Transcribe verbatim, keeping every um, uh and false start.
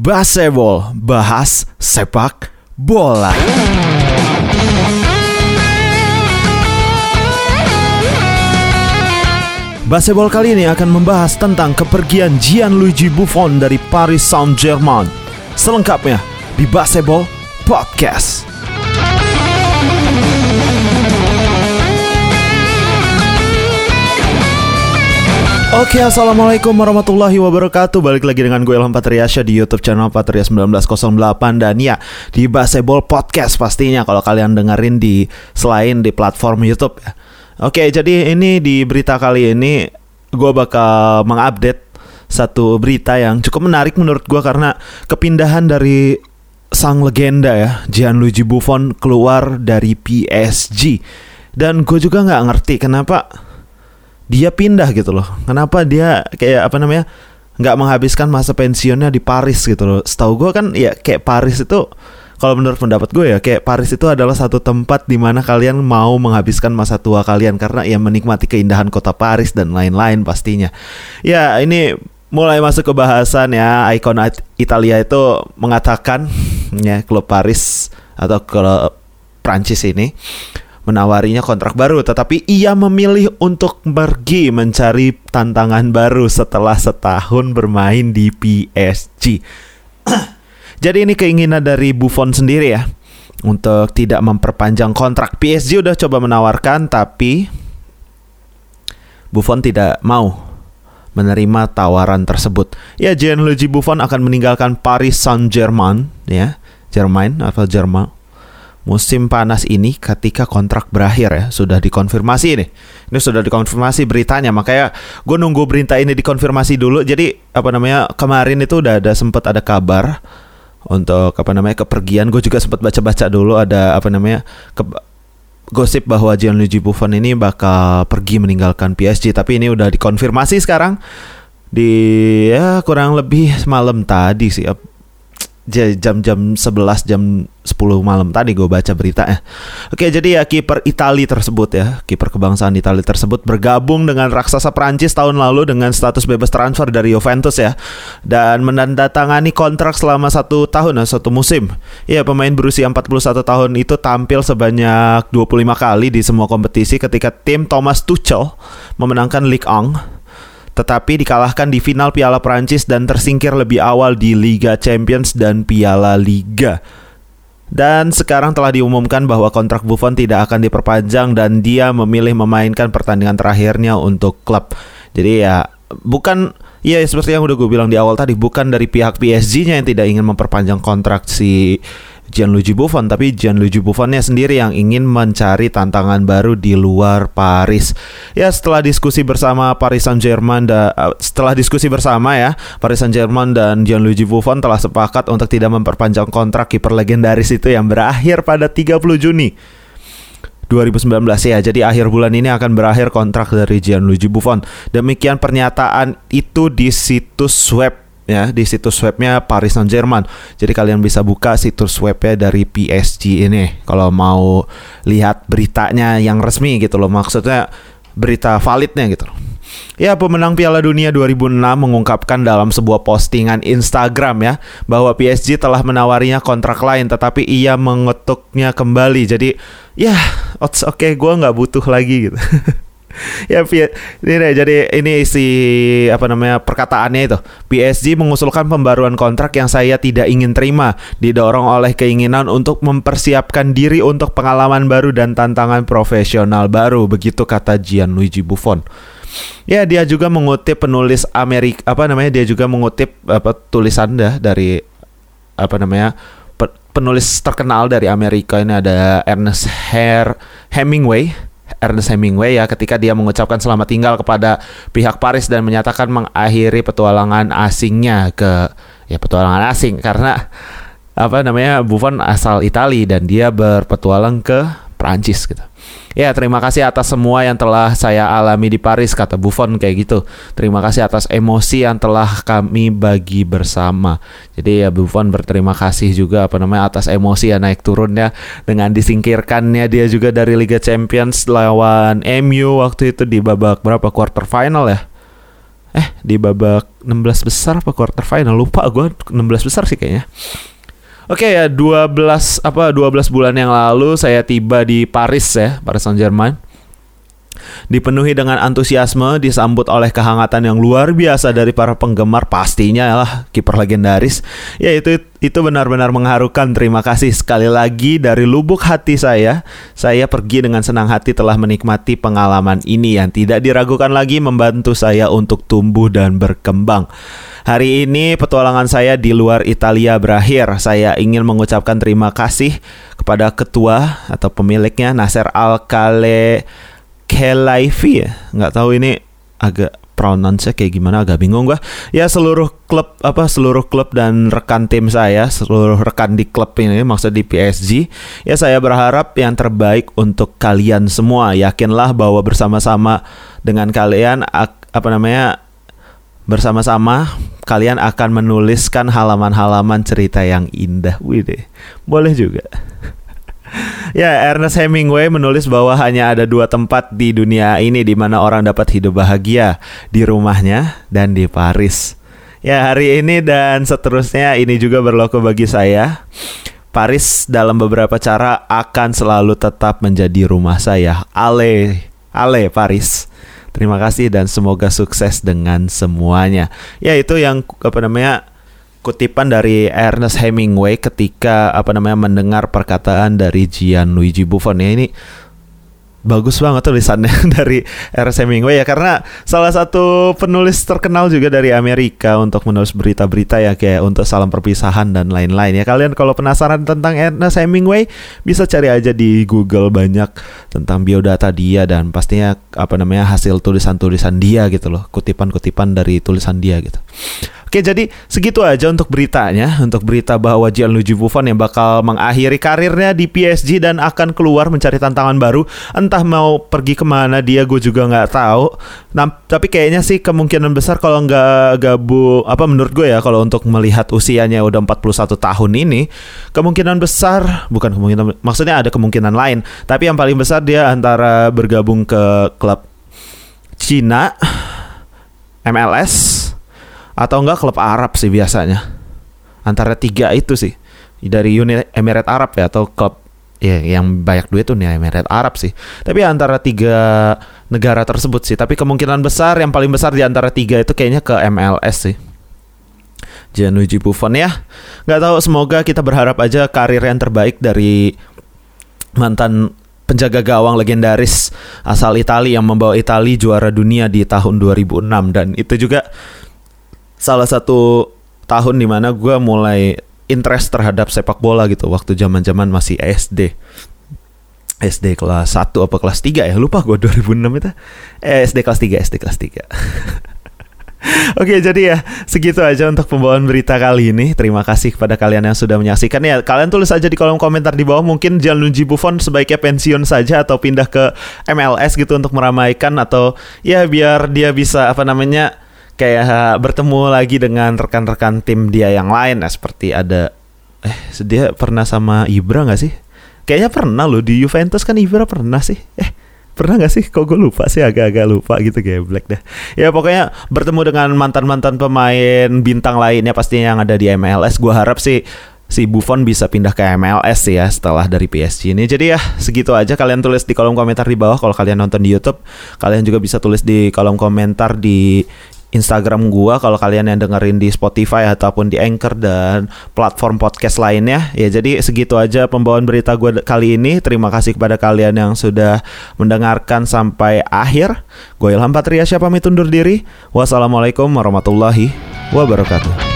Baseball, bahas sepak bola. Baseball kali ini akan membahas tentang kepergian Gianluigi Buffon dari Paris Saint-Germain. Selengkapnya di Baseball Podcast. Oke, assalamualaikum warahmatullahi wabarakatuh. Balik lagi dengan gue Ilham Patriasya di YouTube channel Patria seribu sembilan ratus delapan, dan ya di Baseball Podcast pastinya kalau kalian dengerin di selain di platform YouTube ya. Oke, jadi ini di berita kali ini gue bakal mengupdate satu berita yang cukup menarik menurut gue, karena kepindahan dari sang legenda ya Gianluigi Buffon keluar dari P S G. Dan gue juga gak ngerti kenapa dia pindah gitu loh. Kenapa dia kayak apa namanya nggak menghabiskan masa pensiunnya di Paris gitu loh. Setahu gue kan ya kayak Paris itu, kalau menurut pendapat gue ya, kayak Paris itu adalah satu tempat di mana kalian mau menghabiskan masa tua kalian, karena ya menikmati keindahan kota Paris dan lain-lain pastinya. Ya ini mulai masuk ke bahasan ya. Ikon Italia itu mengatakan ya klub Paris atau klub Prancis ini menawarinya kontrak baru, tetapi ia memilih untuk pergi mencari tantangan baru setelah setahun bermain di P S G. Jadi ini keinginan dari Buffon sendiri ya, untuk tidak memperpanjang kontrak. P S G udah coba menawarkan, tapi Buffon tidak mau menerima tawaran tersebut. Ya, Gianluigi Buffon akan meninggalkan Paris Saint-Germain ya, Germain atau Germain musim panas ini ketika kontrak berakhir ya. Sudah dikonfirmasi nih. Ini sudah dikonfirmasi beritanya. Makanya gue nunggu berita ini dikonfirmasi dulu. Jadi apa namanya kemarin itu udah ada sempat ada kabar untuk apa namanya kepergian. Gue juga sempat baca-baca dulu ada apa namanya ke, gosip bahwa Gianluigi Buffon ini bakal pergi meninggalkan P S G. Tapi ini udah dikonfirmasi sekarang di ya kurang lebih malam tadi sih, jam-jam sebelas, jam sepuluh malam tadi gue baca beritanya. Oke, jadi ya kiper Italia tersebut ya, kiper kebangsaan Italia tersebut bergabung dengan raksasa Prancis tahun lalu dengan status bebas transfer dari Juventus ya, dan menandatangani kontrak selama satu tahun, satu musim. Ya, pemain berusia empat puluh satu tahun itu tampil sebanyak dua puluh lima kali di semua kompetisi ketika tim Thomas Tuchel memenangkan Ligue satu, tetapi dikalahkan di final Piala Perancis dan tersingkir lebih awal di Liga Champions dan Piala Liga. Dan sekarang telah diumumkan bahwa kontrak Buffon tidak akan diperpanjang dan dia memilih memainkan pertandingan terakhirnya untuk klub. Jadi ya bukan, ya seperti yang udah gue bilang di awal tadi, bukan dari pihak P S G-nya yang tidak ingin memperpanjang kontrak si Gianluigi Buffon, tapi Gianluigi Buffonnya sendiri yang ingin mencari tantangan baru di luar Paris. Ya, setelah diskusi bersama Paris Saint-Germain da, setelah diskusi bersama ya, Paris Saint-Germain dan Gianluigi Buffon telah sepakat untuk tidak memperpanjang kontrak kiper legendaris itu yang berakhir pada tiga puluh Juni dua ribu sembilan belas ya. Jadi akhir bulan ini akan berakhir kontrak dari Gianluigi Buffon. Demikian pernyataan itu di situs web ya, di situs webnya Paris Saint-Germain. Jadi kalian bisa buka situs webnya dari P S G ini kalau mau lihat beritanya yang resmi gitu loh, maksudnya berita validnya gitu loh. Ya, pemenang Piala Dunia dua ribu enam mengungkapkan dalam sebuah postingan Instagram ya, bahwa P S G telah menawarinya kontrak lain, tetapi ia mengetuknya kembali. Jadi ya oke okay, gue gak butuh lagi gitu. Ya, ini deh, jadi ini si apa namanya perkataannya itu, P S G mengusulkan pembaruan kontrak yang saya tidak ingin terima, didorong oleh keinginan untuk mempersiapkan diri untuk pengalaman baru dan tantangan profesional baru, begitu kata Gianluigi Buffon. Ya, dia juga mengutip penulis Amerika, apa namanya dia juga mengutip apa tulisan dah dari apa namanya penulis terkenal dari Amerika ini, ada Ernest Her, Hemingway. Ernest Hemingway ya, ketika dia mengucapkan selamat tinggal kepada pihak Paris dan menyatakan mengakhiri petualangan asingnya ke ya petualangan asing, karena apa namanya Buffon asal Italia dan dia berpetualang ke Prancis gitu. Ya, terima kasih atas semua yang telah saya alami di Paris, kata Buffon kayak gitu. Terima kasih atas emosi yang telah kami bagi bersama. Jadi ya Buffon berterima kasih juga apa namanya atas emosi yang naik turunnya dengan disingkirkannya dia juga dari Liga Champions lawan M U waktu itu di babak berapa, quarter final ya? eh di babak enam belas besar apa quarter final, lupa gue, enam belas besar sih kayaknya. Oke okay, ya, dua belas apa dua belas bulan yang lalu saya tiba di Paris ya, Paris Saint-Germain. Dipenuhi dengan antusiasme, disambut oleh kehangatan yang luar biasa dari para penggemar, pastinya lah kiper legendaris. Ya itu itu benar-benar mengharukan. Terima kasih sekali lagi dari lubuk hati saya. Saya pergi dengan senang hati telah menikmati pengalaman ini yang tidak diragukan lagi membantu saya untuk tumbuh dan berkembang. Hari ini petualangan saya di luar Italia berakhir. Saya ingin mengucapkan terima kasih kepada ketua atau pemiliknya, Nasser Al-Khelaifi. Nggak tahu ini agak pronounce-nya kayak gimana, agak bingung gua. Ya seluruh klub apa seluruh klub dan rekan tim saya, seluruh rekan di klub ini maksud di P S G. Ya saya berharap yang terbaik untuk kalian semua. Yakinlah bahwa bersama-sama dengan kalian apa namanya? Bersama-sama kalian akan menuliskan halaman-halaman cerita yang indah. Wih deh, boleh juga. Ya, Ernest Hemingway menulis bahwa hanya ada dua tempat di dunia ini di mana orang dapat hidup bahagia, di rumahnya dan di Paris. Ya, hari ini dan seterusnya ini juga berlaku bagi saya. Paris dalam beberapa cara akan selalu tetap menjadi rumah saya. Ale, ale Paris. Terima kasih dan semoga sukses dengan semuanya. Ya itu yang apa namanya kutipan dari Ernest Hemingway ketika apa namanya mendengar perkataan dari Gianluigi Buffon. Ya ini bagus banget tulisannya dari Ernest Hemingway ya, karena salah satu penulis terkenal juga dari Amerika untuk menulis berita-berita ya, kayak untuk Salam Perpisahan dan lain-lain ya. Kalian kalau penasaran tentang Ernest Hemingway bisa cari aja di Google, banyak tentang biodata dia dan pastinya apa namanya hasil tulisan-tulisan dia gitu loh, kutipan-kutipan dari tulisan dia gitu. Oke, jadi segitu aja untuk beritanya, untuk berita bahwa Gianluigi Buffon yang bakal mengakhiri karirnya di P S G dan akan keluar mencari tantangan baru. Entah mau pergi kemana dia, gue juga nggak tahu. Nah, tapi kayaknya sih kemungkinan besar kalau nggak gabung, apa menurut gue ya, kalau untuk melihat usianya udah empat puluh satu tahun ini, kemungkinan besar, bukan kemungkinan, maksudnya ada kemungkinan lain. Tapi yang paling besar dia antara bergabung ke klub Cina, M L S, atau enggak klub Arab sih biasanya. Antara tiga itu sih. Dari Uni Emirat Arab ya, atau klub ya, yang banyak duit tuh nih Emirat Arab sih. Tapi ya, antara tiga negara tersebut sih. Tapi kemungkinan besar yang paling besar di antara tiga itu kayaknya ke M L S sih. Gianluigi Buffon ya. Enggak tahu, semoga kita berharap aja karir yang terbaik dari mantan penjaga gawang legendaris asal Italia yang membawa Italia juara dunia di tahun dua ribu enam, dan itu juga salah satu tahun dimana gue mulai interest terhadap sepak bola gitu. Waktu zaman-zaman masih S D, S D kelas satu apa kelas tiga ya, lupa gue, dua ribu enam itu eh, SD kelas tiga SD kelas tiga. Oke, jadi ya segitu aja untuk pembawaan berita kali ini. Terima kasih kepada kalian yang sudah menyaksikan ya. Kalian tulis aja di kolom komentar di bawah, mungkin Gianluigi Buffon sebaiknya pensiun saja atau pindah ke M L S gitu untuk meramaikan, atau ya biar dia bisa apa namanya kayak bertemu lagi dengan rekan-rekan tim dia yang lain. Nah, seperti ada Eh dia pernah sama Ibra gak sih? Kayaknya pernah loh, di Juventus kan Ibra pernah sih. Eh pernah gak sih? Kok gue lupa sih, agak-agak lupa gitu, geblek dah. Ya pokoknya bertemu dengan mantan-mantan pemain bintang lainnya pastinya yang ada di M L S. Gue harap sih si Buffon bisa pindah ke M L S sih ya setelah dari P S G ini. Jadi ya segitu aja. Kalian tulis di kolom komentar di bawah. Kalau kalian nonton di YouTube, kalian juga bisa tulis di kolom komentar di Instagram gua. Kalau kalian yang dengerin di Spotify ataupun di Anchor dan platform podcast lainnya. Ya jadi segitu aja pembawaan berita gua kali ini. Terima kasih kepada kalian yang sudah mendengarkan sampai akhir. Gua Ilham Patriasya pamit undur diri. Wassalamualaikum warahmatullahi wabarakatuh.